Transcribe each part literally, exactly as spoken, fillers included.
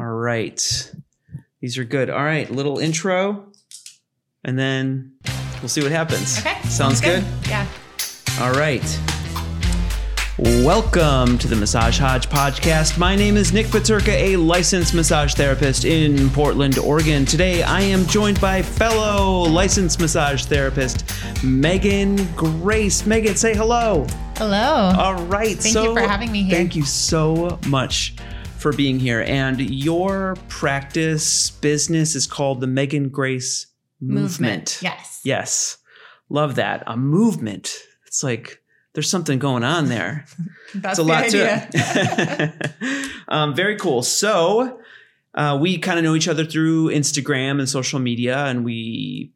All right. These are good. All right. Little intro. And then we'll see what happens. Okay. Sounds good. good? Yeah. All right. Welcome to the Massage Hodge Podcast. My name is Nick Paterka, a licensed massage therapist in Portland, Oregon. Today, I am joined by fellow licensed massage therapist, Megan Grace. Megan, say hello. Hello. All right. Thank so, you for having me here. Thank you so much for being here. And your practice business is called the Megan Grace Movement. Movement. Yes. Yes. Love that. A movement. It's like... there's something going on there. That's a lot idea. to it. um, very cool. So uh, we kind of know each other through Instagram and social media, and we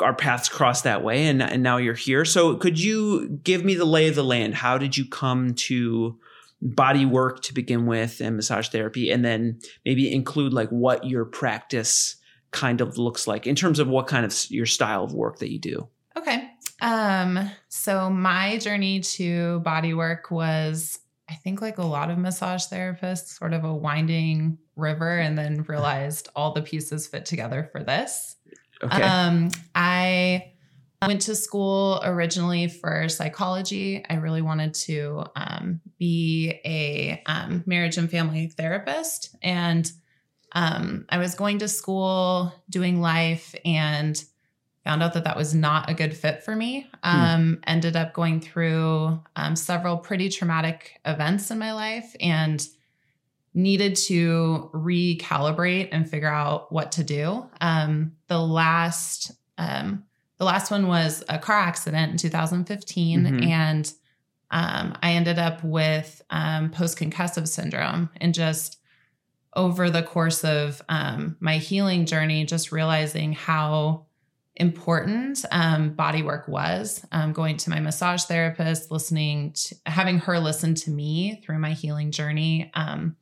our paths crossed that way, and, and now you're here. So could you give me the lay of the land? How did you come to body work to begin with and massage therapy, and then maybe include like what your practice kind of looks like in terms of what kind of your style of work that you do? Okay. Um, so my journey to bodywork was, I think like a lot of massage therapists, sort of a winding river, and then realized all the pieces fit together for this. Okay. Um, I went to school originally for psychology. I really wanted to, um, be a, um, marriage and family therapist. And, um, I was going to school doing life and found out that that was not a good fit for me. Um, hmm. Ended up going through um, several pretty traumatic events in my life and needed to recalibrate and figure out what to do. Um, the last um, the last one was a car accident in two thousand fifteen. Mm-hmm. And um, I ended up with um, post-concussive syndrome, and just over the course of um, my healing journey, just realizing how important um, body work was, um, going to my massage therapist, listening to, having her listen to me through my healing journey, um,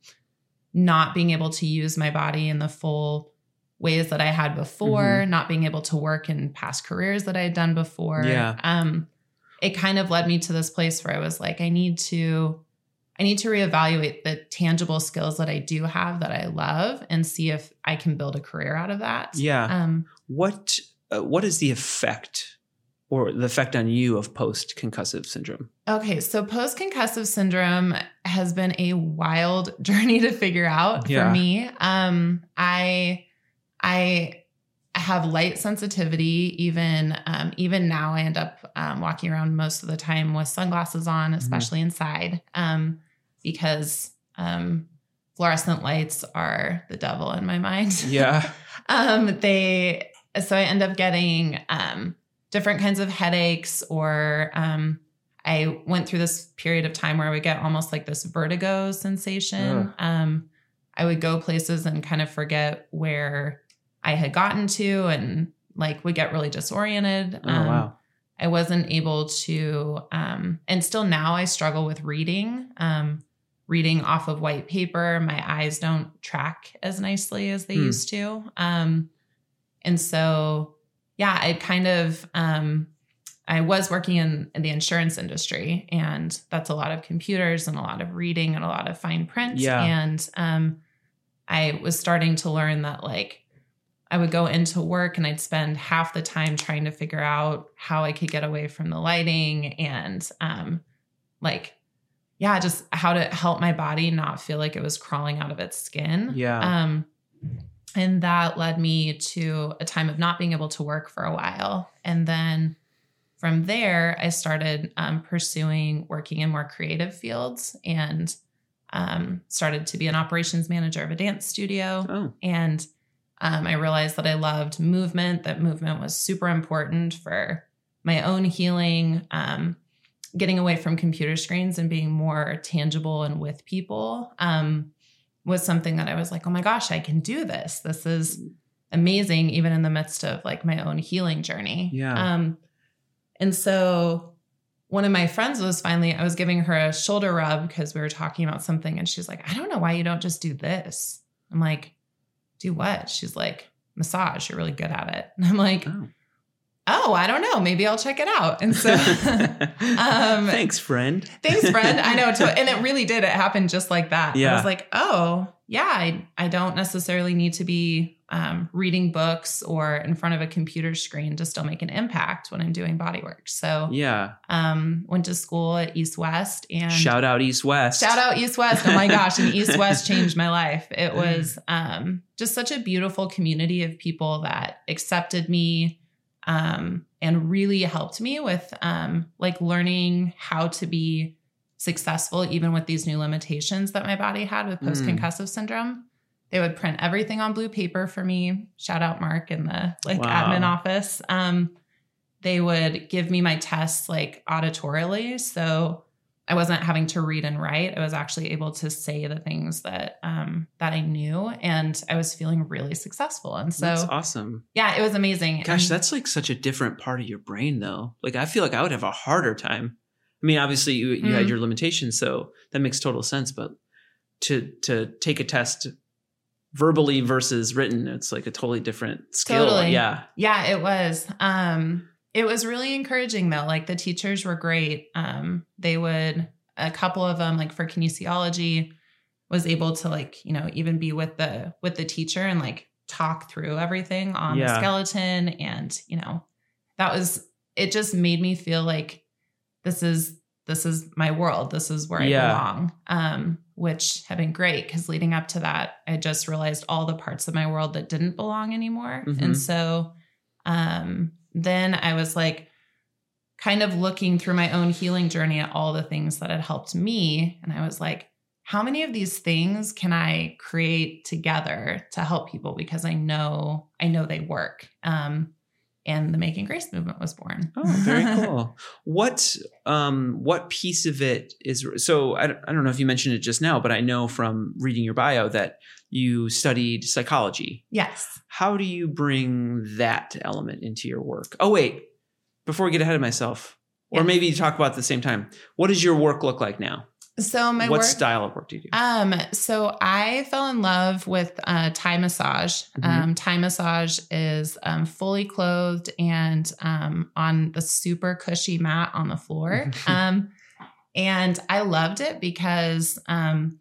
not being able to use my body in the full ways that I had before, mm-hmm. not being able to work in past careers that I had done before. Yeah. Um, it kind of led me to this place where I was like, I need to, I need to reevaluate the tangible skills that I do have that I love and see if I can build a career out of that. Yeah. Um, what, Uh, what is the effect or the effect on you of post-concussive syndrome? Okay. So post-concussive syndrome has been a wild journey to figure out yeah. for me. Um, I, I have light sensitivity. Even, um, even now I end up, um, walking around most of the time with sunglasses on, especially mm-hmm. inside, um, because, um, fluorescent lights are the devil in my mind. Yeah. um, they, So I end up getting um, different kinds of headaches, or um, I went through this period of time where I would get almost like this vertigo sensation. Uh. Um, I would go places and kind of forget where I had gotten to, and like would get really disoriented. Oh, um, wow. I wasn't able to, um, and still now I struggle with reading, um, reading off of white paper. My eyes don't track as nicely as they mm. used to. Um, And so, yeah, I kind of, um, I was working in, in the insurance industry, and that's a lot of computers and a lot of reading and a lot of fine print. Yeah. And, um, I was starting to learn that like I would go into work and I'd spend half the time trying to figure out how I could get away from the lighting and, um, like, yeah, just how to help my body not feel like it was crawling out of its skin. Yeah. Um, And that led me to a time of not being able to work for a while. And then from there, I started um, pursuing working in more creative fields, and um, started to be an operations manager of a dance studio. Oh. And um, I realized that I loved movement, that movement was super important for my own healing, um, getting away from computer screens and being more tangible and with people. Um, was something that I was like, oh my gosh, I can do this. This is amazing, even in the midst of like my own healing journey. Yeah. Um, and so one of my friends was finally, I was giving her a shoulder rub because we were talking about something, and she's like, I don't know why you don't just do this. I'm like, do what? She's like, massage, you're really good at it. And I'm like, oh, oh I don't know. Maybe I'll check it out. And so, um, thanks friend. Thanks friend. I know. To, and it really did. It happened just like that. Yeah. I was like, oh, yeah, I, I don't necessarily need to be um, reading books or in front of a computer screen to still make an impact when I'm doing body work. So yeah, um, went to school at East West and shout out East West, shout out East West. Oh my gosh. And East West changed my life. It was um, just such a beautiful community of people that accepted me um, and really helped me with um, like learning how to be successful, even with these new limitations that my body had with post-concussive mm. syndrome. They would print everything on blue paper for me. Shout out Mark in the like wow. admin office. Um, they would give me my tests like auditorily. So I wasn't having to read and write. I was actually able to say the things that, um, that I knew, and I was feeling really successful. And so that's awesome. Yeah, it was amazing. Gosh, and, that's like such a different part of your brain though. Like, I feel like I would have a harder time. I mean, obviously you, you mm. had your limitations, so that makes total sense. But to to take a test verbally versus written, it's like a totally different skill. Totally. Yeah. Yeah, it was. Um, it was really encouraging, though. Like, the teachers were great. Um, they would, a couple of them, like for kinesiology, was able to like, you know, even be with the with the teacher and like talk through everything on yeah. the skeleton. And, you know, that was, it just made me feel like, This is, this is my world. This is where I yeah. belong, um, which had been great. Cause leading up to that, I just realized all the parts of my world that didn't belong anymore. Mm-hmm. And so, um, then I was like kind of looking through my own healing journey at all the things that had helped me. And I was like, how many of these things can I create together to help people? Because I know, I know they work. Um, And the Megan Grace movement was born. Oh, very cool. What um, what piece of it is, so I, I don't know if you mentioned it just now, but I know from reading your bio that you studied psychology. Yes. How do you bring that element into your work? Oh, wait, before we get ahead of myself, yes. or maybe talk about at the same time, what does your work look like now? So my what work, style of work do you do? Um, so I fell in love with uh, Thai massage. Mm-hmm. Um, Thai massage is um, fully clothed and um, on the super cushy mat on the floor. um, and I loved it because um,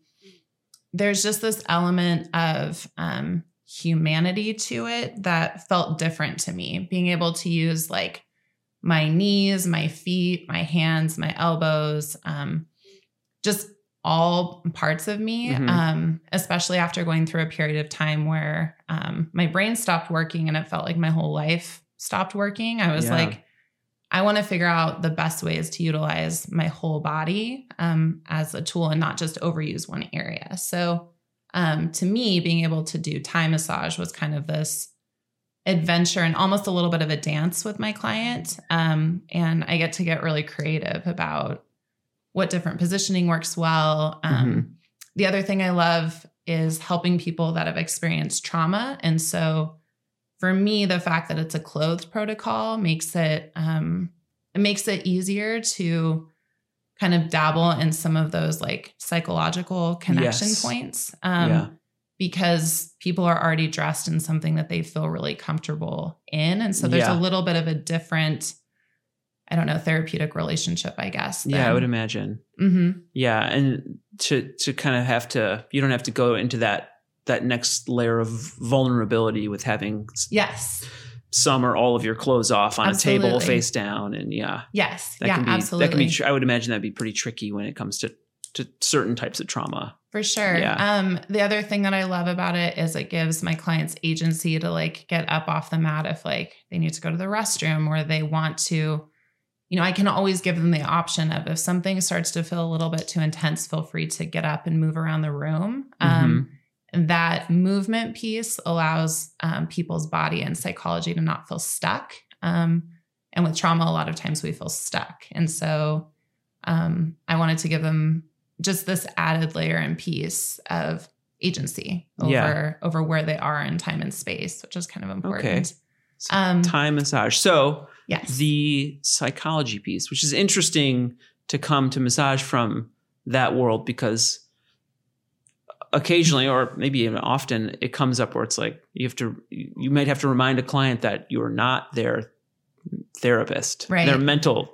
there's just this element of um, humanity to it that felt different to me. Being able to use like my knees, my feet, my hands, my elbows, um, just all parts of me, mm-hmm. um, especially after going through a period of time where um, my brain stopped working and it felt like my whole life stopped working. I was yeah. like, I want to figure out the best ways to utilize my whole body um, as a tool and not just overuse one area. So um, to me, being able to do Thai massage was kind of this adventure and almost a little bit of a dance with my client. Um, and I get to get really creative about what different positioning works well. Um, mm-hmm. The other thing I love is helping people that have experienced trauma. And so for me, the fact that it's a clothed protocol makes it, um, it makes it easier to kind of dabble in some of those like psychological connection yes. points. Um, yeah. Because people are already dressed in something that they feel really comfortable in. And so there's yeah. a little bit of a different, I don't know, therapeutic relationship, I guess. Then. Yeah, I would imagine. Mm-hmm. Yeah. And to, to kind of have to, you don't have to go into that, that next layer of vulnerability with having yes, some or all of your clothes off on absolutely. A table face down. And yeah. Yes. That yeah, can be, absolutely. That can be, I would imagine that'd be pretty tricky when it comes to, to certain types of trauma. For sure. Yeah. Um, the other thing that I love about it is it gives my clients agency to like get up off the mat if like they need to go to the restroom or they want to, you know, I can always give them the option of if something starts to feel a little bit too intense, feel free to get up and move around the room. Um, mm-hmm. That movement piece allows um, people's body and psychology to not feel stuck. Um, and with trauma, a lot of times we feel stuck. And so um, I wanted to give them just this added layer and piece of agency over, yeah. over where they are in time and space, which is kind of important. Okay. So um, Thai massage. So yes. The psychology piece, which is interesting to come to massage from that world, because occasionally, or maybe even often, it comes up where it's like you have to, you might have to remind a client that you are not their therapist, right. their mental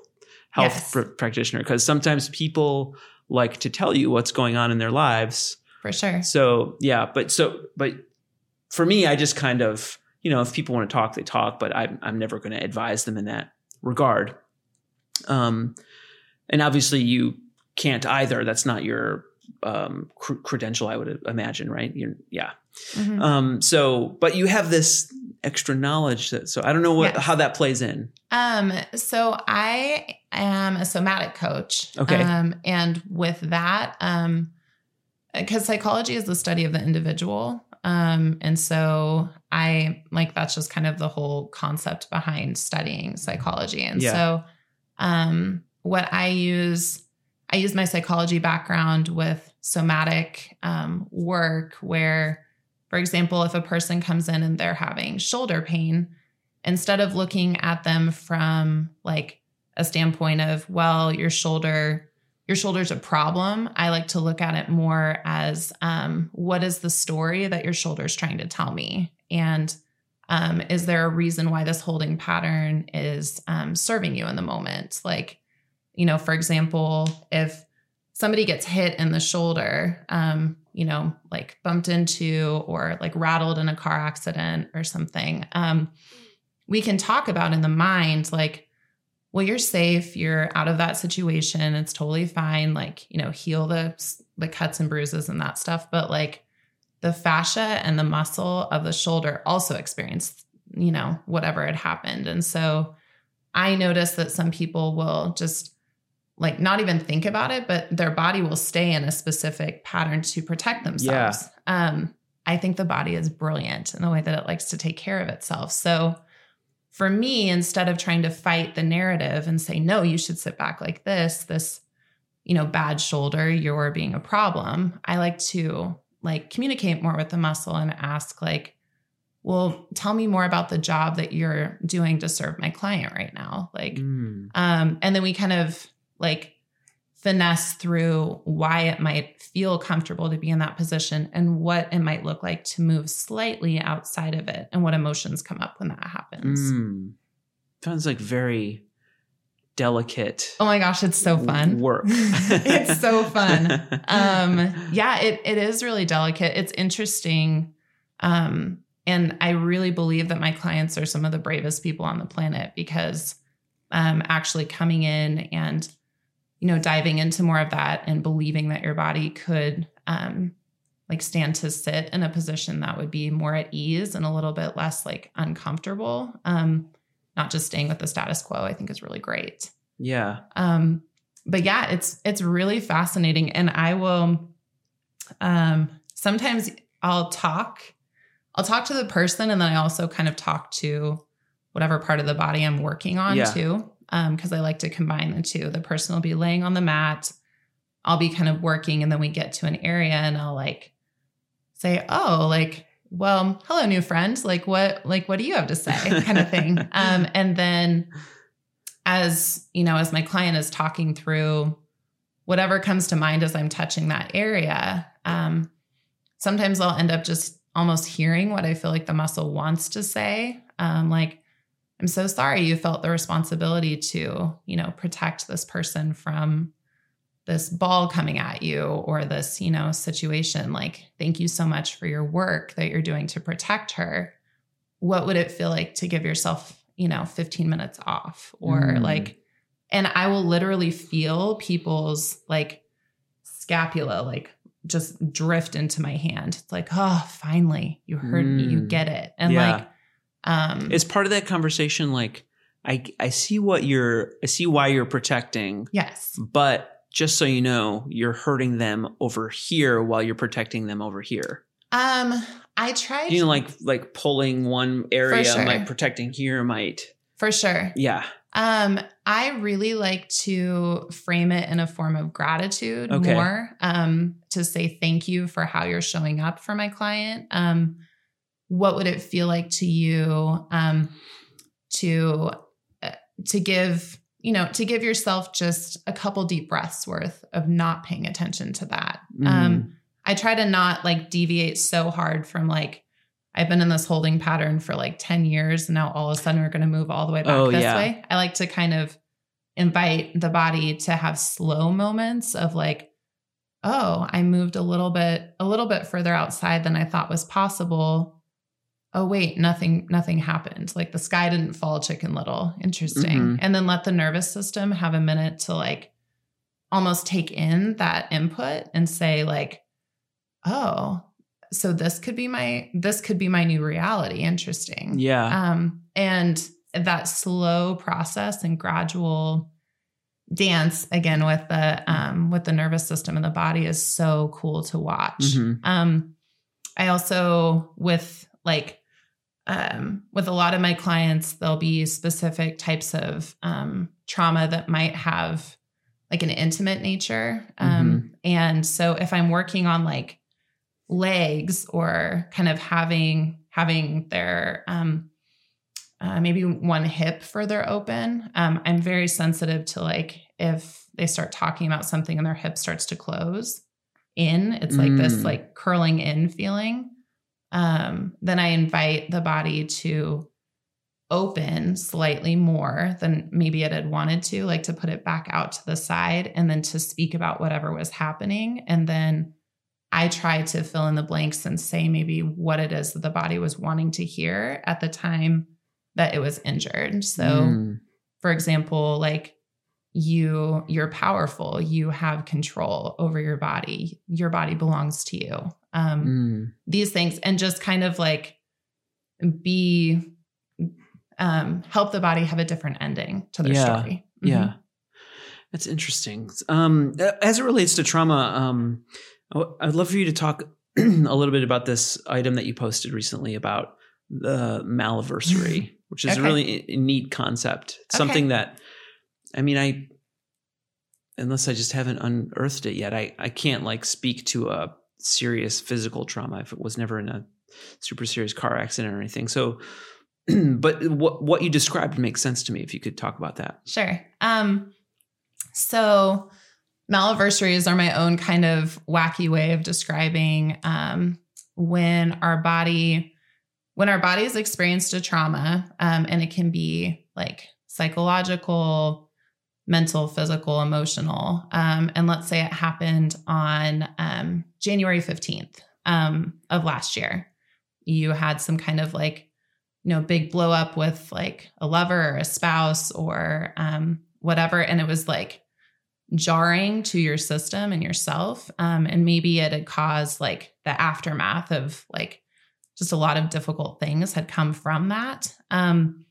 health yes. pr- practitioner, because sometimes people like to tell you what's going on in their lives For sure. So, yeah, but so, but for me, I just kind of, you know, if people want to talk, they talk, but I'm, I'm never going to advise them in that regard. Um, and obviously you can't either. That's not your um, cr- credential, I would imagine, right? You're, yeah. Mm-hmm. Um, so, but you have this extra knowledge that, so I don't know what, yes. how that plays in. Um, so I am a somatic coach. Okay. Um, and with that, um, because psychology is the study of the individual. Um, and so I like, that's just kind of the whole concept behind studying psychology. And yeah. so, um, what I use, I use my psychology background with somatic, um, work where, for example, if a person comes in and they're having shoulder pain, instead of looking at them from like a standpoint of, well, your shoulder your shoulder's a problem, I like to look at it more as, um, what is the story that your shoulder's trying to tell me? And, um, is there a reason why this holding pattern is, um, serving you in the moment? Like, you know, for example, if somebody gets hit in the shoulder, um, you know, like bumped into or like rattled in a car accident or something, um, we can talk about in the mind, like, well, you're safe. You're out of that situation. It's totally fine. Like, you know, heal the the cuts and bruises and that stuff. But like the fascia and the muscle of the shoulder also experienced, you know, whatever had happened. And so I noticed that some people will just like not even think about it, but their body will stay in a specific pattern to protect themselves. Yeah. Um, I think the body is brilliant in the way that it likes to take care of itself. So for me, instead of trying to fight the narrative and say, no, you should sit back like this, this, you know, bad shoulder, you're being a problem, I like to like communicate more with the muscle and ask like, well, tell me more about the job that you're doing to serve my client right now. Like, mm. um, and then we kind of like finesse through why it might feel comfortable to be in that position and what it might look like to move slightly outside of it and what emotions come up when that happens. Mm. Sounds like very delicate. Oh my gosh, it's so fun. Work. It's so fun. Um, yeah, it it is really delicate. It's interesting. Um, and I really believe that my clients are some of the bravest people on the planet because um, actually coming in and you know, diving into more of that and believing that your body could, um, like stand to sit in a position that would be more at ease and a little bit less like uncomfortable. Um, not just staying with the status quo, I think is really great. Yeah. Um, but yeah, it's, it's really fascinating. And I will, um, sometimes I'll talk, I'll talk to the person. And then I also kind of talk to whatever part of the body I'm working on yeah. too. Um, cause I like to combine the two. The person will be laying on the mat. I'll be kind of working and then we get to an area and I'll like say, oh, like, well, hello, new friend. Like what, like, what do you have to say kind of thing? Um, and then as, you know, as my client is talking through whatever comes to mind, as I'm touching that area, um, sometimes I'll end up just almost hearing what I feel like the muscle wants to say. Um, like, I'm so sorry you felt the responsibility to, you know, protect this person from this ball coming at you or this, you know, situation. Like, thank you so much for your work that you're doing to protect her. What would it feel like to give yourself, you know, fifteen minutes off or mm. like, and I will literally feel people's like scapula, like just drift into my hand. It's like, oh, finally you heard mm. me, you get it. And yeah. like, Um, it's part of that conversation. Like, I, I see what you're, I see why you're protecting. Yes. But just so you know, you're hurting them over here while you're protecting them over here. Um, I tried, you know, like, like pulling one area, sure. like protecting here might. For sure. Yeah. Um, I really like to frame it in a form of gratitude okay. more, um, to say thank you for how you're showing up for my client. Um, What would it feel like to you, um, to, uh, to give, you know, to give yourself just a couple deep breaths worth of not paying attention to that. Mm. Um, I try to not like deviate so hard from like, I've been in this holding pattern for like ten years and now all of a sudden we're going to move all the way back oh, this yeah. way. I like to kind of invite the body to have slow moments of like, oh, I moved a little bit a little bit further outside than I thought was possible. Oh, wait, nothing, nothing happened. Like the sky didn't fall Chicken Little. Interesting. Mm-hmm. And then let the nervous system have a minute to like almost take in that input and say like, oh, so this could be my, this could be my new reality. Interesting. Yeah. Um, and that slow process and gradual dance again with the, um, with the nervous system and the body is so cool to watch. Mm-hmm. Um, I also with like, um, with a lot of my clients, there'll be specific types of, um, trauma that might have like an intimate nature. Um, mm-hmm. and so if I'm working on like legs or kind of having, having their, um, Uh, maybe one hip further open. Um, I'm very sensitive to like, if they start talking about something and their hip starts to close in, it's like mm. this like curling in feeling. Um, then I invite the body to open slightly more than maybe it had wanted to, like to put it back out to the side and then to speak about whatever was happening. And then I try to fill in the blanks and say maybe what it is that the body was wanting to hear at the time that it was injured. So mm. for example, like you, you're powerful, you have control over your body, your body belongs to you. Um, mm. These things, and just kind of like be, um, help the body have a different ending to their yeah. story. Mm-hmm. Yeah. That's interesting. Um, as it relates to trauma, um, I'd love for you to talk a little bit about this item that you posted recently about the malversary, which is okay. a really neat concept. It's okay. Something that, I mean, I, unless I just haven't unearthed it yet, I, I can't like speak to a serious physical trauma if it was never in a super serious car accident or anything. So, but what, what you described makes sense to me if you could talk about that. Sure. Um, so malversaries are my own kind of wacky way of describing, um, when our body When our body's experienced a trauma, um, and it can be like psychological, mental, physical, emotional. Um, and let's say it happened on um, January fifteenth um, of last year. You had some kind of like, you know, big blow up with like a lover or a spouse or um, whatever. And it was like jarring to your system and yourself. Um, and maybe it had caused like the aftermath of like, just a lot of difficult things had come from that. Um,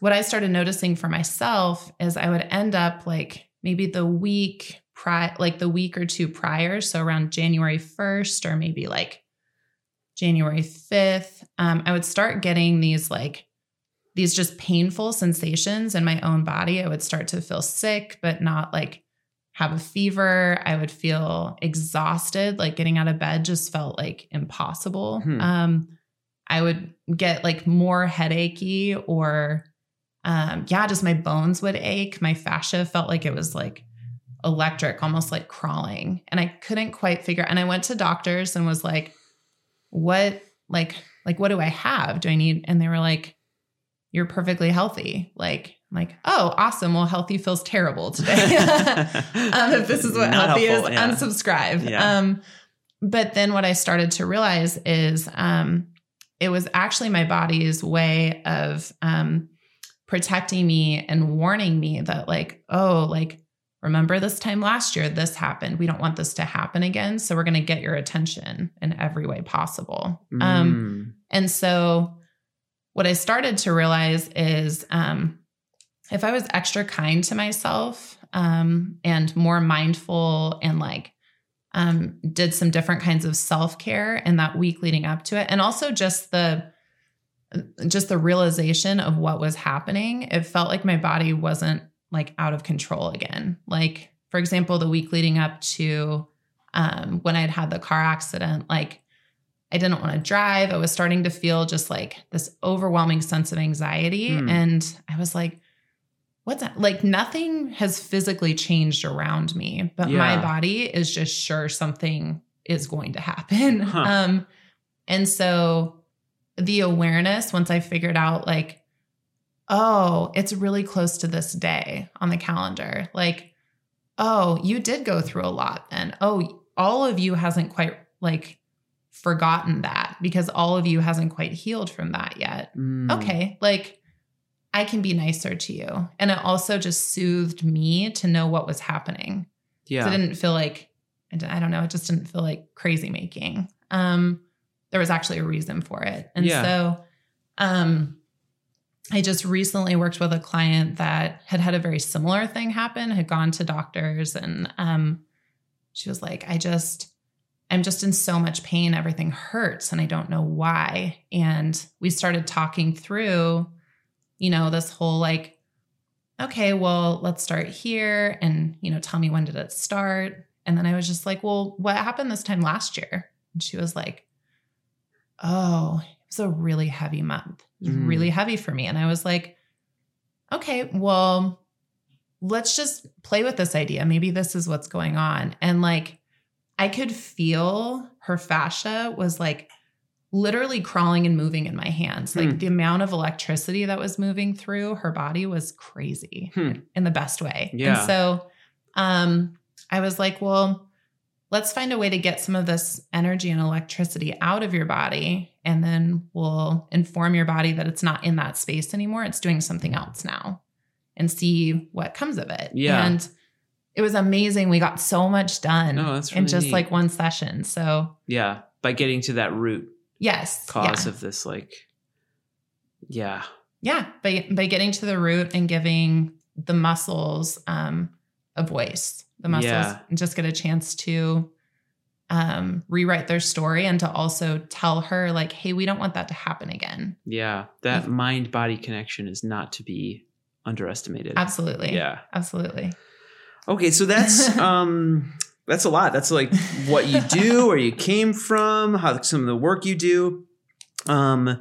what I started noticing for myself is I would end up like maybe the week prior, like the week or two prior. So around January first or maybe like January fifth, um, I would start getting these like, these just painful sensations in my own body. I would start to feel sick, but not like have a fever. I would feel exhausted. Like getting out of bed just felt like impossible. Hmm. Um, I would get like more headachy or, um, yeah, just my bones would ache. My fascia felt like it was like electric, almost like crawling. And I couldn't quite figure. And I went to doctors and was like, what, like, like, what do I have? Do I need? And they were like, you're perfectly healthy. Like, I'm like, oh, awesome. Well, healthy feels terrible today. um, if this is what Not healthy helpful, is, yeah. unsubscribe. Yeah. Um, but then what I started to realize is, um, it was actually my body's way of um, protecting me and warning me that like, oh, like, remember this time last year, this happened. We don't want this to happen again. So we're going to get your attention in every way possible. Mm. Um, and so what I started to realize is um, if I was extra kind to myself um, and more mindful and like, Um, did some different kinds of self-care in that week leading up to it. And also just the, just the realization of what was happening. It felt like my body wasn't like out of control again. Like, for example, the week leading up to, um, when I'd had the car accident, like I didn't want to drive. I was starting to feel just like this overwhelming sense of anxiety. Mm. And I was like, what's that? Like nothing has physically changed around me, but yeah. my body is just sure something is going to happen. Huh. Um, and so the awareness, once I figured out like, oh, it's really close to this day on the calendar. Like, oh, you did go through a lot then. Oh, all of you hasn't quite like forgotten that because all of you hasn't quite healed from that yet. Mm. Okay, like I can be nicer to you. And it also just soothed me to know what was happening. Yeah. So it didn't feel like, I don't know, it just didn't feel like crazy making. Um, there was actually a reason for it. And yeah. so um, I just recently worked with a client that had had a very similar thing happen, had gone to doctors, and um, she was like, I just, I'm just in so much pain. Everything hurts and I don't know why. And we started talking through, you know, this whole like, okay, well, let's start here. And, you know, tell me, when did it start? And then I was just like, well, what happened this time last year? And she was like, oh, it was a really heavy month. It was mm. really heavy for me. And I was like, okay, well, let's just play with this idea. Maybe this is what's going on. And like, I could feel her fascia was like literally crawling and moving in my hands. Like hmm. the amount of electricity that was moving through her body was crazy hmm. in the best way. Yeah. And so um, I was like, well, let's find a way to get some of this energy and electricity out of your body. And then we'll inform your body that it's not in that space anymore. It's doing something else now, and see what comes of it. Yeah. And it was amazing. We got so much done no, that's really in just neat. Like one session. So yeah. By getting to that root. Yes. Cause yeah. of this, like, yeah. Yeah. By, by getting to the root and giving the muscles um, a voice, the muscles yeah. just get a chance to um, rewrite their story, and to also tell her like, hey, we don't want that to happen again. Yeah. That mm-hmm. mind-body connection is not to be underestimated. Absolutely. Yeah. Absolutely. Okay. So that's, um, that's a lot. That's like what you do, where you came from, how some of the work you do. Um,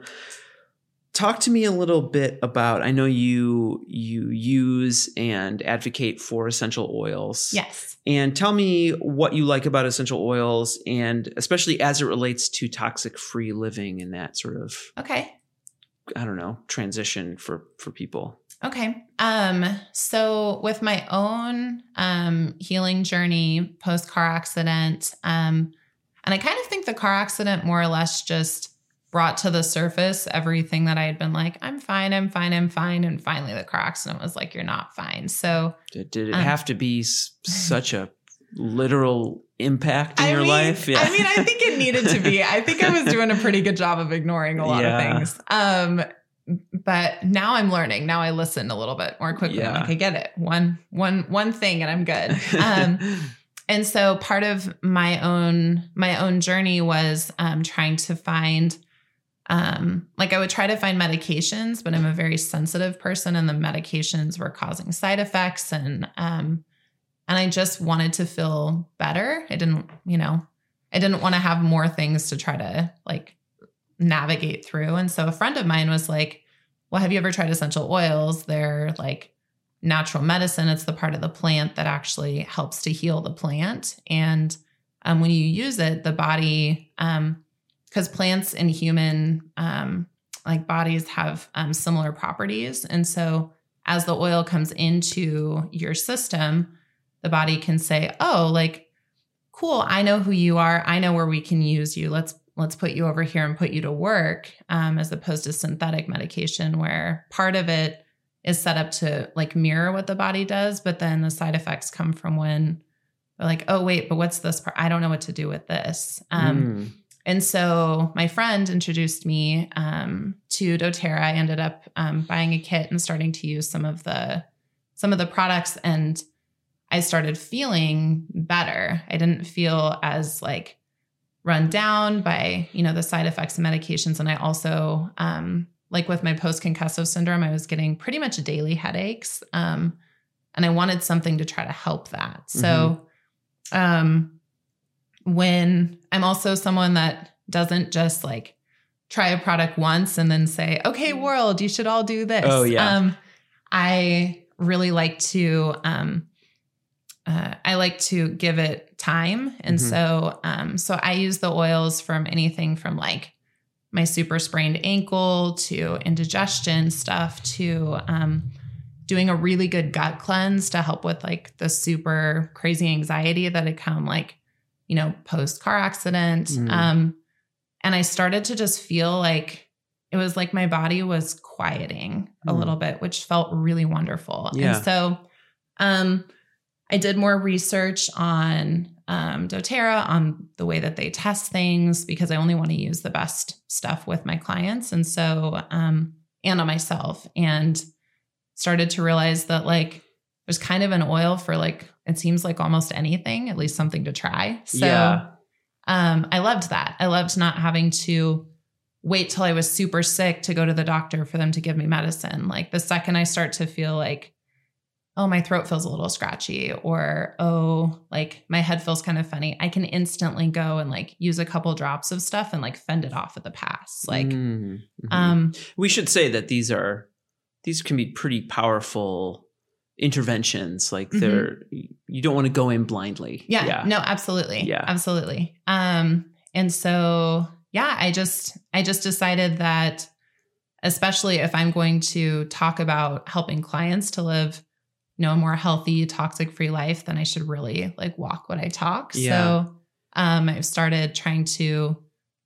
talk to me a little bit about, I know you, you use and advocate for essential oils. Yes. And tell me what you like about essential oils, and especially as it relates to toxic free living and that sort of, okay, I don't know, transition for, for people. Okay. Um, so with my own, um, healing journey post car accident, um, and I kind of think the car accident more or less just brought to the surface everything that I had been like, I'm fine, I'm fine, I'm fine. And finally the car accident was like, you're not fine. So did, did it um, have to be s- such a literal impact in I your mean, life? Yeah. I mean, I think it needed to be. I think I was doing a pretty good job of ignoring a lot yeah. of things. Um, But now I'm learning. Now I listen a little bit more quickly. Yeah. Like I get it. One, one, one thing, and I'm good. Um, and so part of my own, my own journey was um, trying to find, um, like I would try to find medications, but I'm a very sensitive person, and the medications were causing side effects, and um, and I just wanted to feel better. I didn't, you know, I didn't want to have more things to try to like navigate through. And so a friend of mine was like, well, have you ever tried essential oils? They're like natural medicine. It's the part of the plant that actually helps to heal the plant. And um, when you use it, the body, um, because plants and human um, like bodies have um, similar properties. And so as the oil comes into your system, the body can say, oh, like, cool, I know who you are. I know where we can use you. Let's let's put you over here and put you to work, um, as opposed to synthetic medication, where part of it is set up to like mirror what the body does. But then the side effects come from when they're like, oh, wait, but what's this part? I don't know what to do with this. Um, mm. And so my friend introduced me um, to doTERRA. I ended up um, buying a kit and starting to use some of the some of the products. And I started feeling better. I didn't feel as like run down by, you know, the side effects of medications. And I also, um, like with my post-concussive syndrome, I was getting pretty much daily headaches. Um, and I wanted something to try to help that. So, mm-hmm. um, when I'm also someone that doesn't just like try a product once and then say, okay, world, you should all do this. Oh, yeah. Um, I really like to, um, Uh, I like to give it time. And mm-hmm. so, um, so I use the oils from anything from like my super sprained ankle to indigestion stuff to, um, doing a really good gut cleanse to help with like the super crazy anxiety that had come like, you know, post car accident. Mm-hmm. Um, And I started to just feel like it was like my body was quieting a mm. little bit, which felt really wonderful. Yeah. And so um, I did more research on um, doTERRA, on the way that they test things, because I only want to use the best stuff with my clients. And so, um, and on myself, and started to realize that like, there's kind of an oil for like, it seems like almost anything, at least something to try. So yeah. um, I loved that. I loved not having to wait till I was super sick to go to the doctor for them to give me medicine. Like the second I start to feel like, oh, my throat feels a little scratchy, or, oh, like my head feels kind of funny, I can instantly go and like use a couple drops of stuff and like fend it off at the pass. Like, mm-hmm. um, we should say that these are, these can be pretty powerful interventions. Like they're, mm-hmm. you don't want to go in blindly. Yeah, yeah. No, absolutely. Yeah, absolutely. Um, and so, yeah, I just, I just decided that, especially if I'm going to talk about helping clients to live, you know, a more healthy, toxic-free life, then I should really like walk what I talk. Yeah. So um, I've started trying to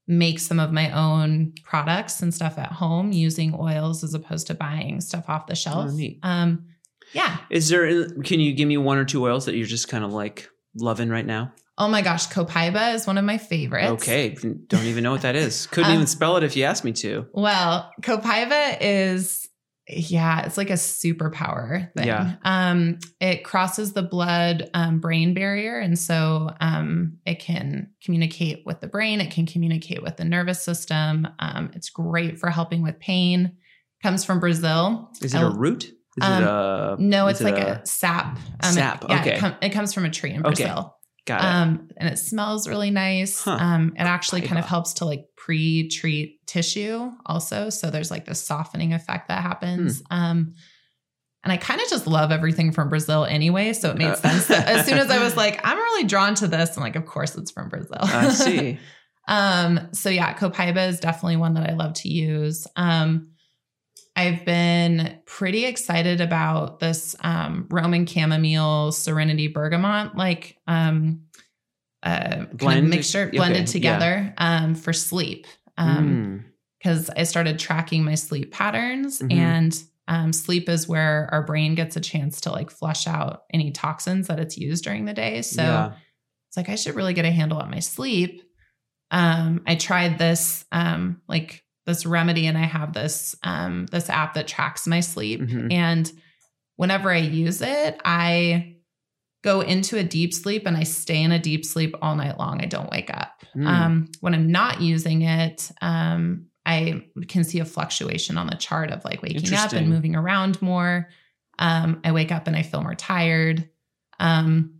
make some of my own products and stuff at home using oils as opposed to buying stuff off the shelf. Oh, neat. Um, yeah. Is there, can you give me one or two oils that you're just kind of like loving right now? Oh my gosh. Copaiba is one of my favorites. Okay. Don't even know what that is. Couldn't um, even spell it if you asked me to. Well, Copaiba is, yeah, it's like a superpower thing. Yeah. Um, it crosses the blood um, brain barrier. And so um, it can communicate with the brain. It can communicate with the nervous system. Um, it's great for helping with pain. Comes from Brazil. Is it a root? Is um, it a, no, it's it like a, a sap. Um, sap. It, yeah, okay. It, com- it comes from a tree in Brazil. Okay. Got it. Um, and it smells really nice. Huh. Um, it actually Copaiba. kind of helps to like pre-treat tissue also. So there's like this softening effect that happens. Hmm. Um, and I kind of just love everything from Brazil anyway. So it made uh. sense. As soon as I was like, I'm really drawn to this, I'm like, of course it's from Brazil. I see. um, so yeah, Copaiba is definitely one that I love to use. Um, I've been pretty excited about this um, Roman chamomile, Serenity bergamot, like um, uh, Blend, kind of mixture blended okay, together yeah. um, for sleep. Because um, mm. I started tracking my sleep patterns, mm-hmm. and um, sleep is where our brain gets a chance to like flush out any toxins that it's used during the day. So yeah. it's like I should really get a handle on my sleep. Um, I tried this um, like. this remedy. And I have this, um, this app that tracks my sleep. Mm-hmm. And whenever I use it, I go into a deep sleep and I stay in a deep sleep all night long. I don't wake up. Mm. Um, when I'm not using it, um, I can see a fluctuation on the chart of like waking up and moving around more. Um, I wake up and I feel more tired. Um,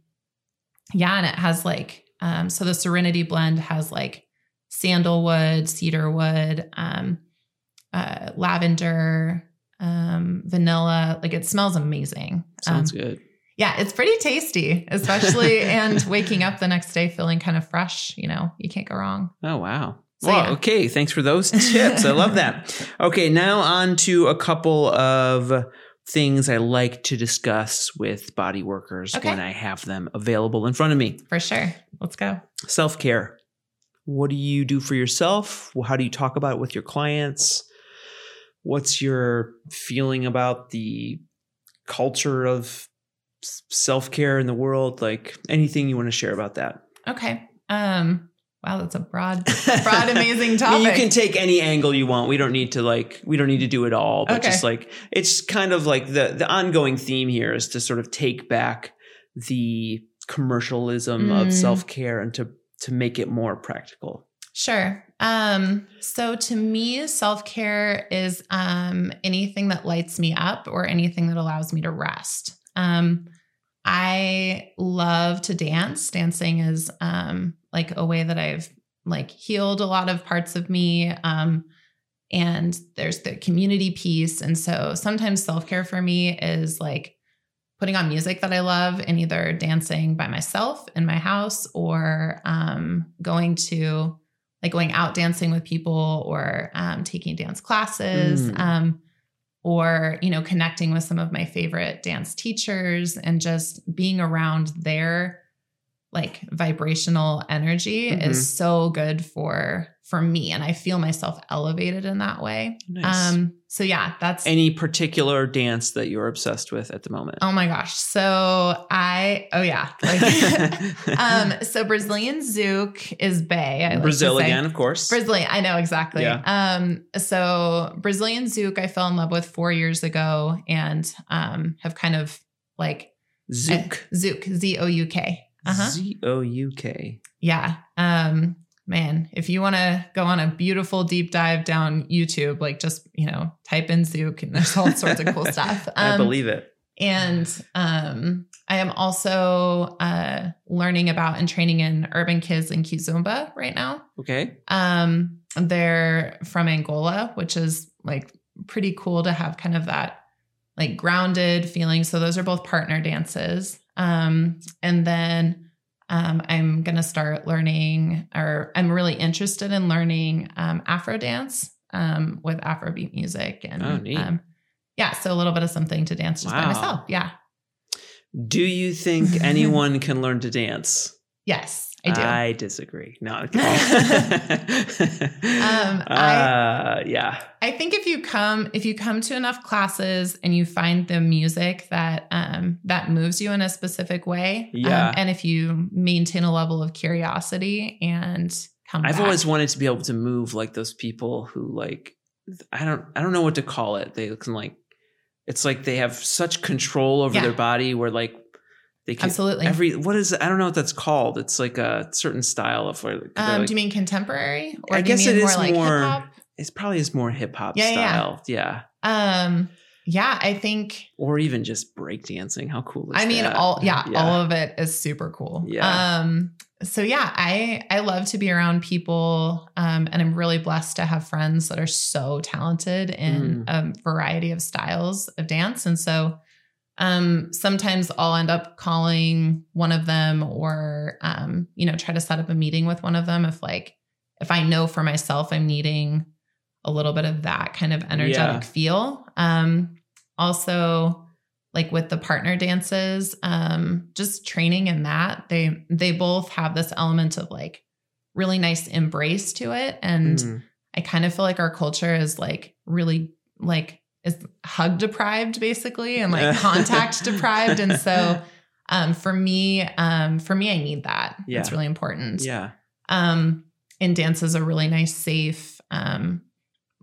yeah. And it has like, um, so the Serenity blend has like sandalwood, cedarwood, um, uh, lavender, um, vanilla. Like it smells amazing. Sounds um, good. Yeah. It's pretty tasty, especially and waking up the next day feeling kind of fresh, you know, you can't go wrong. Oh, wow. So, wow. Yeah. Okay. Thanks for those tips. I love that. Okay. Now on to a couple of things I like to discuss with body workers okay. when I have them available in front of me. For sure. Let's go. Self-care. What do you do for yourself? How do you talk about it with your clients? What's your feeling about the culture of self-care in the world? Like anything you want to share about that? Okay. Um, wow, that's a broad, broad, amazing topic. I mean, you can take any angle you want. We don't need to like, we don't need to do it all, but okay. just like, it's kind of like the, the ongoing theme here is to sort of take back the commercialism mm. of self-care and to to make it more practical? Sure. Um, so to me, self-care is um, anything that lights me up or anything that allows me to rest. Um, I love to dance. Dancing is um, like a way that I've like healed a lot of parts of me. Um, and there's the community piece. And so sometimes self-care for me is like putting on music that I love and either dancing by myself in my house or um, going to like going out dancing with people or um, taking dance classes mm. um, or, you know, connecting with some of my favorite dance teachers and just being around their like vibrational energy mm-hmm. is so good for, for me. And I feel myself elevated in that way. Nice. Um, so yeah, that's any particular dance that you're obsessed with at the moment. Oh my gosh. So I, oh yeah. Like, um, so Brazilian Zouk is Bay. I Brazil like again, of course. Brazilian. I know exactly. Yeah. Um, so Brazilian Zouk, I fell in love with four years ago and, um, have kind of like Zouk, uh, Zouk, Z O U K. Uh-huh. Z O U K. Yeah. Um, man, if you want to go on a beautiful deep dive down YouTube, like just, you know, type in Zouk and there's all sorts of cool stuff. Um, I believe it. And um, I am also uh, learning about and training in urban kids in Kizomba right now. Okay. Um, they're from Angola, which is like pretty cool to have kind of that like grounded feeling. So those are both partner dances. Um, and then, um, I'm going to start learning, or I'm really interested in learning, um, Afro dance, um, with Afrobeat music and, oh, um, yeah. So a little bit of something to dance just wow. by myself. Yeah. Do you think anyone can learn to dance? Yes, I do. I disagree. No. Okay. um, I, uh, yeah, I think if you come, if you come to enough classes and you find the music that, um, that moves you in a specific way. Yeah. Um, and if you maintain a level of curiosity and come I've back. Always wanted to be able to move like those people who like, I don't, I don't know what to call it. They can like, it's like they have such control over yeah. their body where like, They can, Absolutely. Every what is I don't know what that's called. It's like a certain style of. Um, like, do you mean contemporary? Or I do guess you mean it more is like more. Hip-hop? It's probably is more hip hop yeah, style. Yeah. yeah. Um. Yeah, I think. Or even just breakdancing. How cool is that? I mean, that? all yeah, yeah, all of it is super cool. Yeah. Um. So yeah, I I love to be around people, um, and I'm really blessed to have friends that are so talented in mm. a variety of styles of dance, and so. Um, sometimes I'll end up calling one of them or, um, you know, try to set up a meeting with one of them. If like, if I know for myself, I'm needing a little bit of that kind of energetic yeah. feel. Um, also like with the partner dances, um, just training in that they, they both have this element of like really nice embrace to it. And mm. I kind of feel like our culture is like really like is hug deprived basically and like contact deprived. And so, um, for me, um, for me, I need that. Yeah. It's really important. Yeah. Um, and dance is a really nice, safe, um,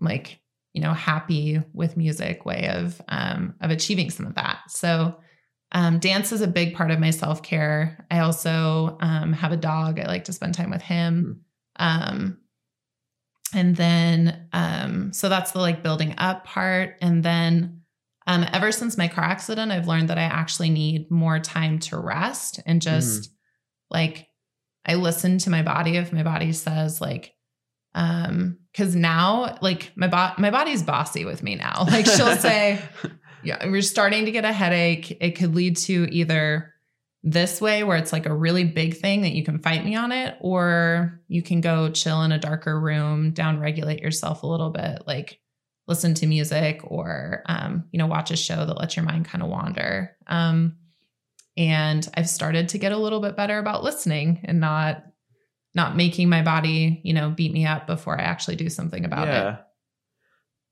like, you know, happy with music way of, um, of achieving some of that. So, um, dance is a big part of my self-care. I also, um, have a dog. I like to spend time with him. Um, And then, um, so that's the like building up part. And then, um, ever since my car accident, I've learned that I actually need more time to rest and just mm. like, I listen to my body. If my body says like, um, cause now like my body, my body's bossy with me now. Like she'll say, yeah, we're starting to get a headache. It could lead to either this way where it's like a really big thing that you can fight me on it, or you can go chill in a darker room, down regulate yourself a little bit, like listen to music or, um, you know, watch a show that lets your mind kind of wander. Um, and I've started to get a little bit better about listening and not, not making my body, you know, beat me up before I actually do something about yeah. it.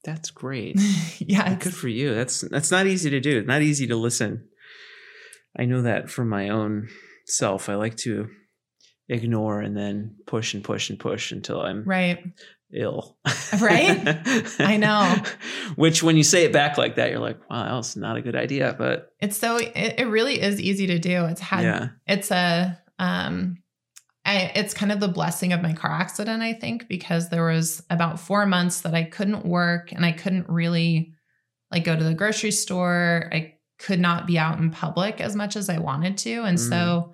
That's great. yeah. Good for you. That's, that's not easy to do. Not easy to listen. I know that from my own self. I like to ignore and then push and push and push until I'm right. ill. Right? I know. Which when you say it back like that, you're like, wow, that's not a good idea. But it's so, it, it really is easy to do. It's had, yeah. it's a, um, I, it's kind of the blessing of my car accident, I think, because there was about four months that I couldn't work and I couldn't really like go to the grocery store. I could not be out in public as much as I wanted to. And mm. so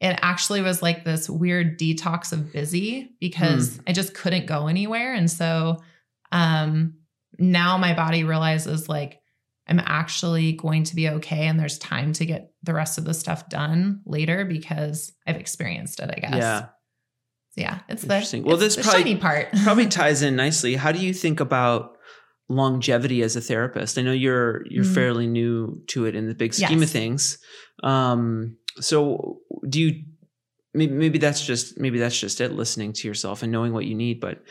it actually was like this weird detox of busy because mm. I just couldn't go anywhere. And so, um, now my body realizes like, I'm actually going to be okay. And there's time to get the rest of the stuff done later because I've experienced it, I guess. Yeah. So yeah. It's the, well, it's this the probably, shiny part. probably ties in nicely. How do you think about longevity as a therapist? I know you're you're mm-hmm. fairly new to it in the big scheme yes. of things. Um, so do you maybe, maybe that's just, maybe that's just it, listening to yourself and knowing what you need. But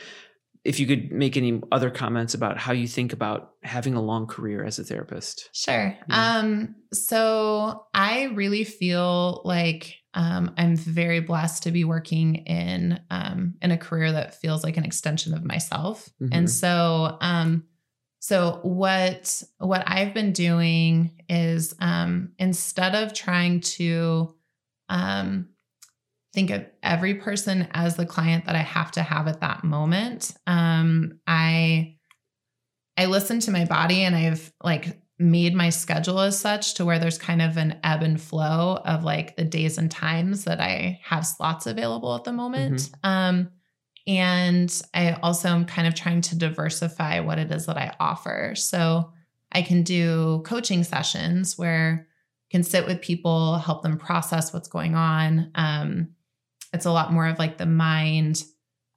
if you could make any other comments about how you think about having a long career as a therapist. Sure. Yeah. Um, so I really feel like um, I'm very blessed to be working in, um, in a career that feels like an extension of myself. Mm-hmm. And so, um, so what, what I've been doing is, um, instead of trying to, um, think of every person as the client that I have to have at that moment. Um, I, I listen to my body, and I've like made my schedule as such to where there's kind of an ebb and flow of like the days and times that I have slots available at the moment. Mm-hmm. Um, and I also am kind of trying to diversify what it is that I offer. So I can do coaching sessions where I can sit with people, help them process what's going on. Um, It's a lot more of like the mind.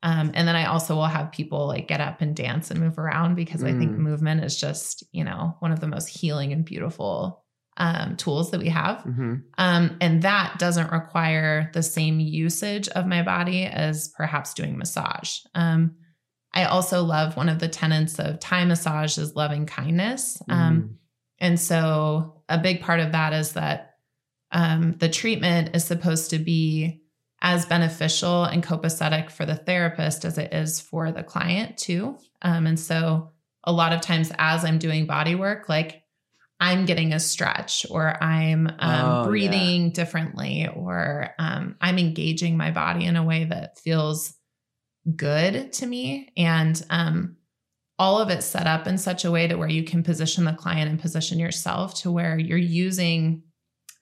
Um, and then I also will have people like get up and dance and move around, because mm. I think movement is just, you know, one of the most healing and beautiful um, tools that we have. Mm-hmm. Um, and that doesn't require the same usage of my body as perhaps doing massage. Um, I also love one of the tenets of Thai massage is loving kindness. Mm. Um, and so a big part of that is that um, the treatment is supposed to be as beneficial and copacetic for the therapist as it is for the client too. Um, and so a lot of times as I'm doing body work, like I'm getting a stretch, or I'm um, oh, breathing yeah. differently, or um, I'm engaging my body in a way that feels good to me. And um, all of it's set up in such a way to where you can position the client and position yourself to where you're using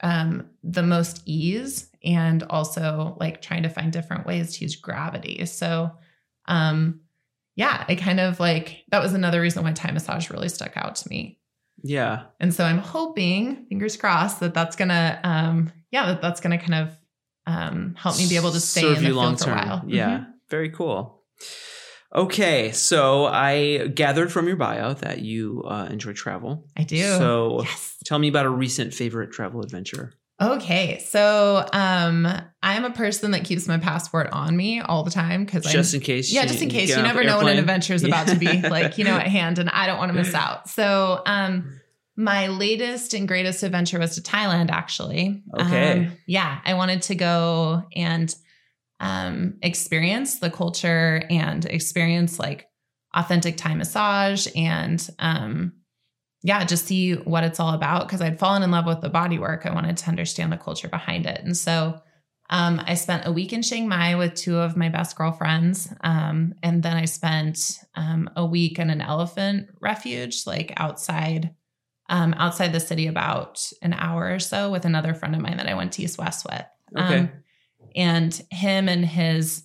um, the most ease, and also like trying to find different ways to use gravity. So, um, yeah, I kind of like, that was another reason why Thai massage really stuck out to me. Yeah. And so I'm hoping, fingers crossed, that that's going to, um, yeah, that that's going to kind of, um, help me be able to stay Serve in the field for a while. Yeah. Mm-hmm. Very cool. Okay. So I gathered from your bio that you, uh, enjoy travel. I do. So yes. Tell me about a recent favorite travel adventure. Okay. So, um, I'm a person that keeps my passport on me all the time. Cause I just I'm, in case, yeah, just in case you never know what an adventure is about to be like, you know, at hand, and I don't want to miss out. So, um, my latest and greatest adventure was to Thailand, actually. Okay. Um, yeah. I wanted to go and, um, experience the culture and experience like authentic Thai massage, and, um, yeah, just see what it's all about, because I'd fallen in love with the body work. I wanted to understand the culture behind it. And so um, I spent a week in Chiang Mai with two of my best girlfriends. Um, and then I spent um, a week in an elephant refuge, like outside um, outside the city, about an hour or so, with another friend of mine that I went to East West with. Okay. Um, and him and his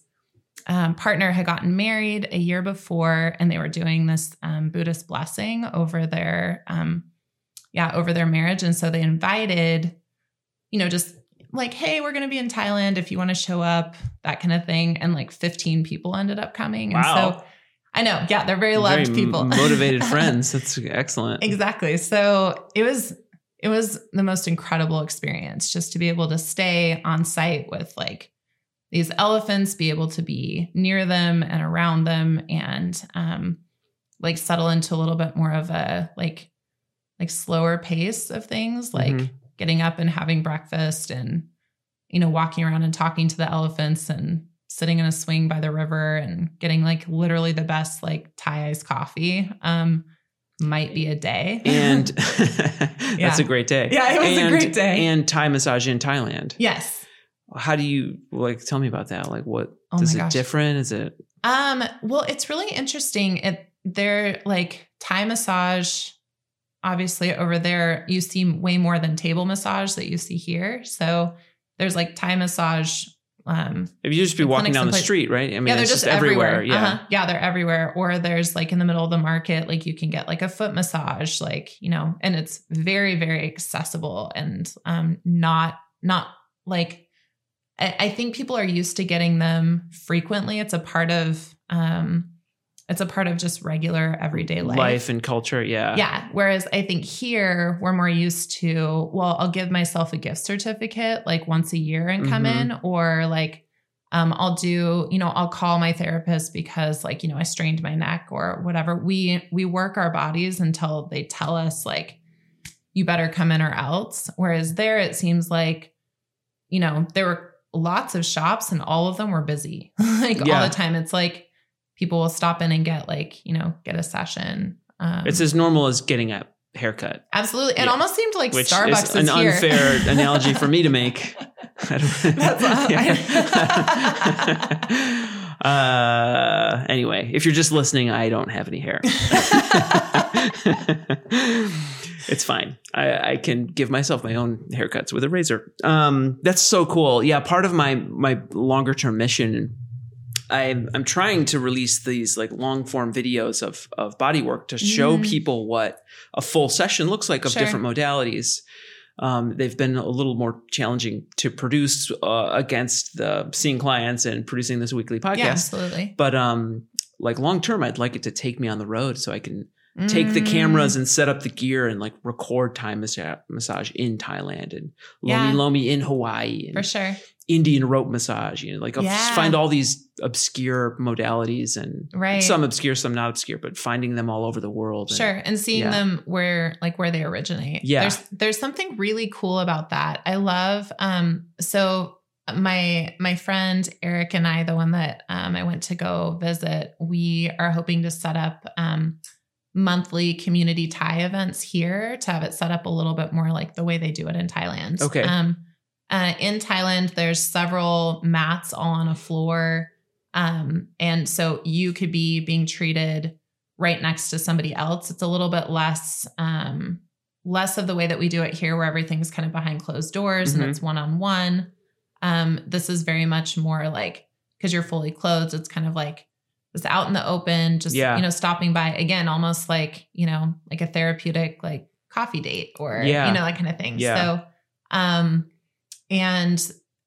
Um, partner had gotten married a year before, and they were doing this um, Buddhist blessing over their, um, yeah, over their marriage. And so they invited, you know, just like, hey, we're going to be in Thailand if you want to show up, that kind of thing. And like fifteen people ended up coming. Wow. And so I know. Yeah. They're very loved very people. Motivated friends. That's excellent. Exactly. So it was, it was the most incredible experience, just to be able to stay on site with like these elephants, be able to be near them and around them, and um, like settle into a little bit more of a like like slower pace of things, like mm-hmm. getting up and having breakfast, and you know, walking around and talking to the elephants, and sitting in a swing by the river, and getting like literally the best like Thai iced coffee. Um, might be a day. And yeah. That's a great day. Yeah, it was and, a great day. And Thai massage in Thailand. Yes. How do you like, tell me about that? Like what, oh is it gosh. different? Is it? Um, well, it's really interesting. It, they're like Thai massage, obviously over there, you see way more than table massage that you see here. So there's like Thai massage. Um, if you just be walking down the street, right? I mean, yeah, they're just, just everywhere. everywhere. Yeah. Uh-huh. Yeah. They're everywhere. Or there's like in the middle of the market, like you can get like a foot massage, like, you know, and it's very, very accessible, and, um, not, not like, I think people are used to getting them frequently. It's a part of, um, It's a part of just regular everyday life. Life and culture, yeah. Yeah. Whereas I think here we're more used to, well, I'll give myself a gift certificate like once a year and come mm-hmm. in, or like um, I'll do, you know, I'll call my therapist because like, you know, I strained my neck or whatever. We we work our bodies until they tell us like, you better come in or else. Whereas there it seems like, you know, there were lots of shops and all of them were busy like yeah. all the time. It's like, people will stop in and get like, you know, get a session. Um, it's as normal as getting a haircut. Absolutely. It yeah. almost seemed like Which Starbucks is, is an here. Unfair analogy for me to make. I don't, That's yeah. uh, anyway, if you're just listening, I don't have any hair. It's fine. I, I can give myself my own haircuts with a razor. Um, that's so cool. Yeah. Part of my, my longer term mission, I'm, I'm trying to release these like long form videos of, of body work to show mm. people what a full session looks like of sure. different modalities. Um, they've been a little more challenging to produce uh, against the seeing clients and producing this weekly podcast. Yeah, absolutely. But um, like long term, I'd like it to take me on the road so I can mm. take the cameras and set up the gear and like record Thai massage in Thailand and yeah. Lomi Lomi in Hawaii. And, for sure. Indian rope massage, you know, like yeah. find all these obscure modalities and right. some obscure, some not obscure, but finding them all over the world. And, sure. And seeing yeah. them where, like where they originate. Yeah. There's, there's something really cool about that. I love, um, so my, my friend Eric and I, the one that, um, I went to go visit, we are hoping to set up, um, monthly community Thai events here to have it set up a little bit more like the way they do it in Thailand. Okay. Um, Uh, in Thailand, there's several mats all on a floor. Um, and so you could be being treated right next to somebody else. It's a little bit less, um, less of the way that we do it here where everything's kind of behind closed doors mm-hmm. and it's one-on-one. Um, this is very much more like, cause you're fully clothed. It's kind of like it's out in the open, just, yeah. you know, stopping by again, almost like, you know, like a therapeutic, like coffee date or, yeah. you know, that kind of thing. Yeah. So, um, and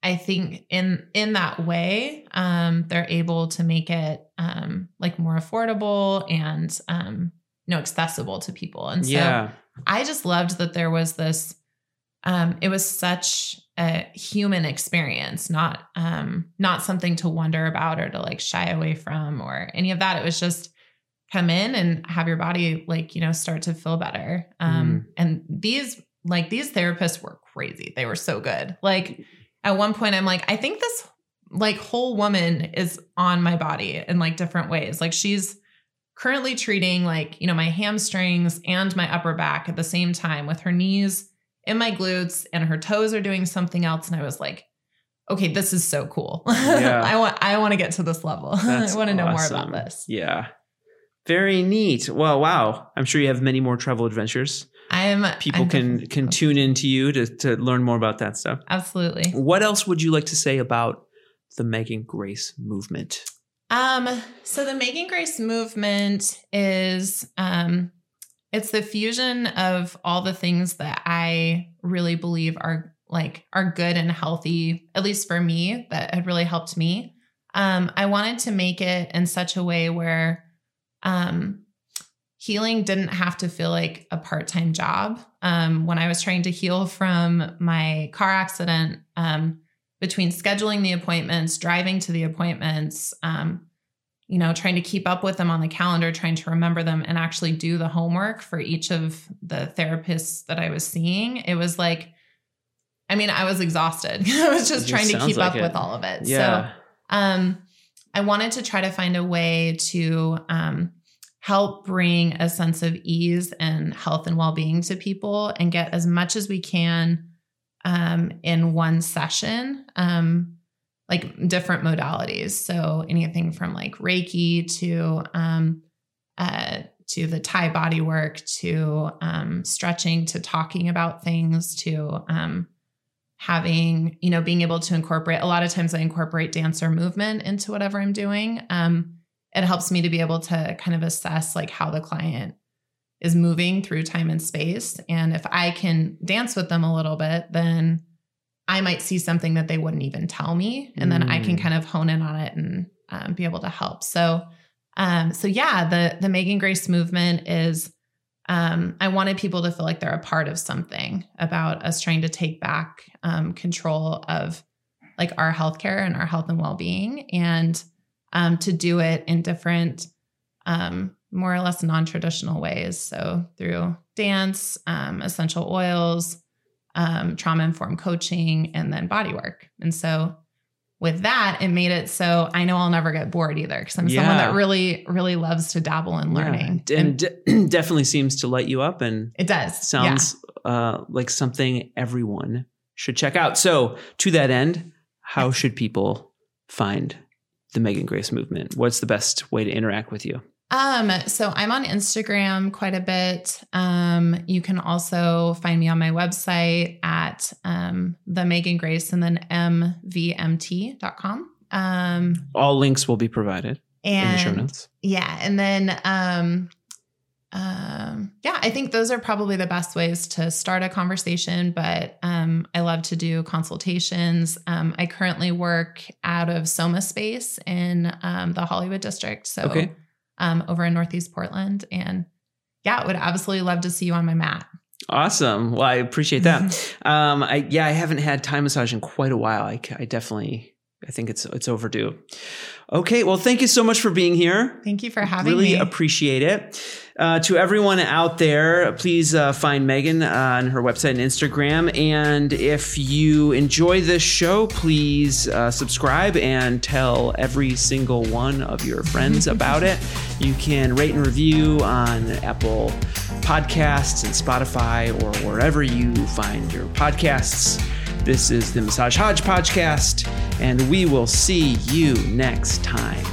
I think in, in that way, um, they're able to make it, um, like more affordable and, um, you know, accessible to people. And so yeah. I just loved that there was this, um, it was such a human experience, not, um, not something to wonder about or to like shy away from or any of that. It was just come in and have your body, like, you know, start to feel better. Um, mm. and these, like these therapists were crazy. They were so good. Like at one point I'm like, I think this like whole woman is on my body in like different ways. Like she's currently treating like, you know, my hamstrings and my upper back at the same time with her knees and my glutes and her toes are doing something else. And I was like, okay, this is so cool. Yeah. I want, I want to get to this level. I want to know more about this. Yeah. Very neat. Well, wow. I'm sure you have many more travel adventures. I'm people I'm can can tune into you to, to learn more about that stuff. Absolutely. What else would you like to say about the Megan Grace movement? Um, so the Megan Grace movement is um, it's the fusion of all the things that I really believe are like are good and healthy, at least for me, that had really helped me. Um, I wanted to make it in such a way where um healing didn't have to feel like a part-time job. Um, when I was trying to heal from my car accident, um, between scheduling the appointments, driving to the appointments, um, you know, trying to keep up with them on the calendar, trying to remember them and actually do the homework for each of the therapists that I was seeing. It was like, I mean, I was exhausted. I was just it trying to keep like up it. with all of it. Yeah. So, um, I wanted to try to find a way to, um, help bring a sense of ease and health and well-being to people and get as much as we can um, in one session, um, like different modalities. So anything from like Reiki to um, uh, to the Thai body work, to um, stretching, to talking about things, to um, having, you know, being able to incorporate. A lot of times I incorporate dance or movement into whatever I'm doing. Um It helps me to be able to kind of assess like how the client is moving through time and space. And if I can dance with them a little bit, then I might see something that they wouldn't even tell me. And then mm. I can kind of hone in on it and um, be able to help. So Um, so yeah, the, the Megan Grace movement is, um, I wanted people to feel like they're a part of something about us trying to take back, um, control of like our healthcare and our health and well-being, and, um, to do it in different, um, more or less non-traditional ways. So through dance, um, essential oils, um, trauma-informed coaching, and then body work. And so with that, it made it so I know I'll never get bored either, because I'm yeah. someone that really, really loves to dabble in learning. Yeah. And, and d- definitely seems to light you up. And it does. Sounds yeah. uh, like something everyone should check out. So to that end, how should people find the Megan Grace movement? What's the best way to interact with you? Um, so I'm on Instagram quite a bit. Um, you can also find me on my website at, um, the Megan Grace and then M V M T dot com. Um, all links will be provided and, in the show notes. Yeah. And then, um, um, yeah, I think those are probably the best ways to start a conversation, but, um, I love to do consultations. Um, I currently work out of Soma Space in, um, the Hollywood district. So, okay. Um, over in Northeast Portland. And yeah, I would absolutely love to see you on my mat. Awesome. Well, I appreciate that. um, I, yeah, I haven't had Thai massage in quite a while. I, I definitely, I think it's, it's overdue. Okay. Well, thank you so much for being here. Thank you for having really me. Really appreciate it. Uh, to everyone out there, please uh, find Megan on her website and Instagram. And if you enjoy this show, please uh, subscribe and tell every single one of your friends about it. You can rate and review on Apple Podcasts and Spotify or wherever you find your podcasts. This is the Massage Hodge Podcast, and we will see you next time.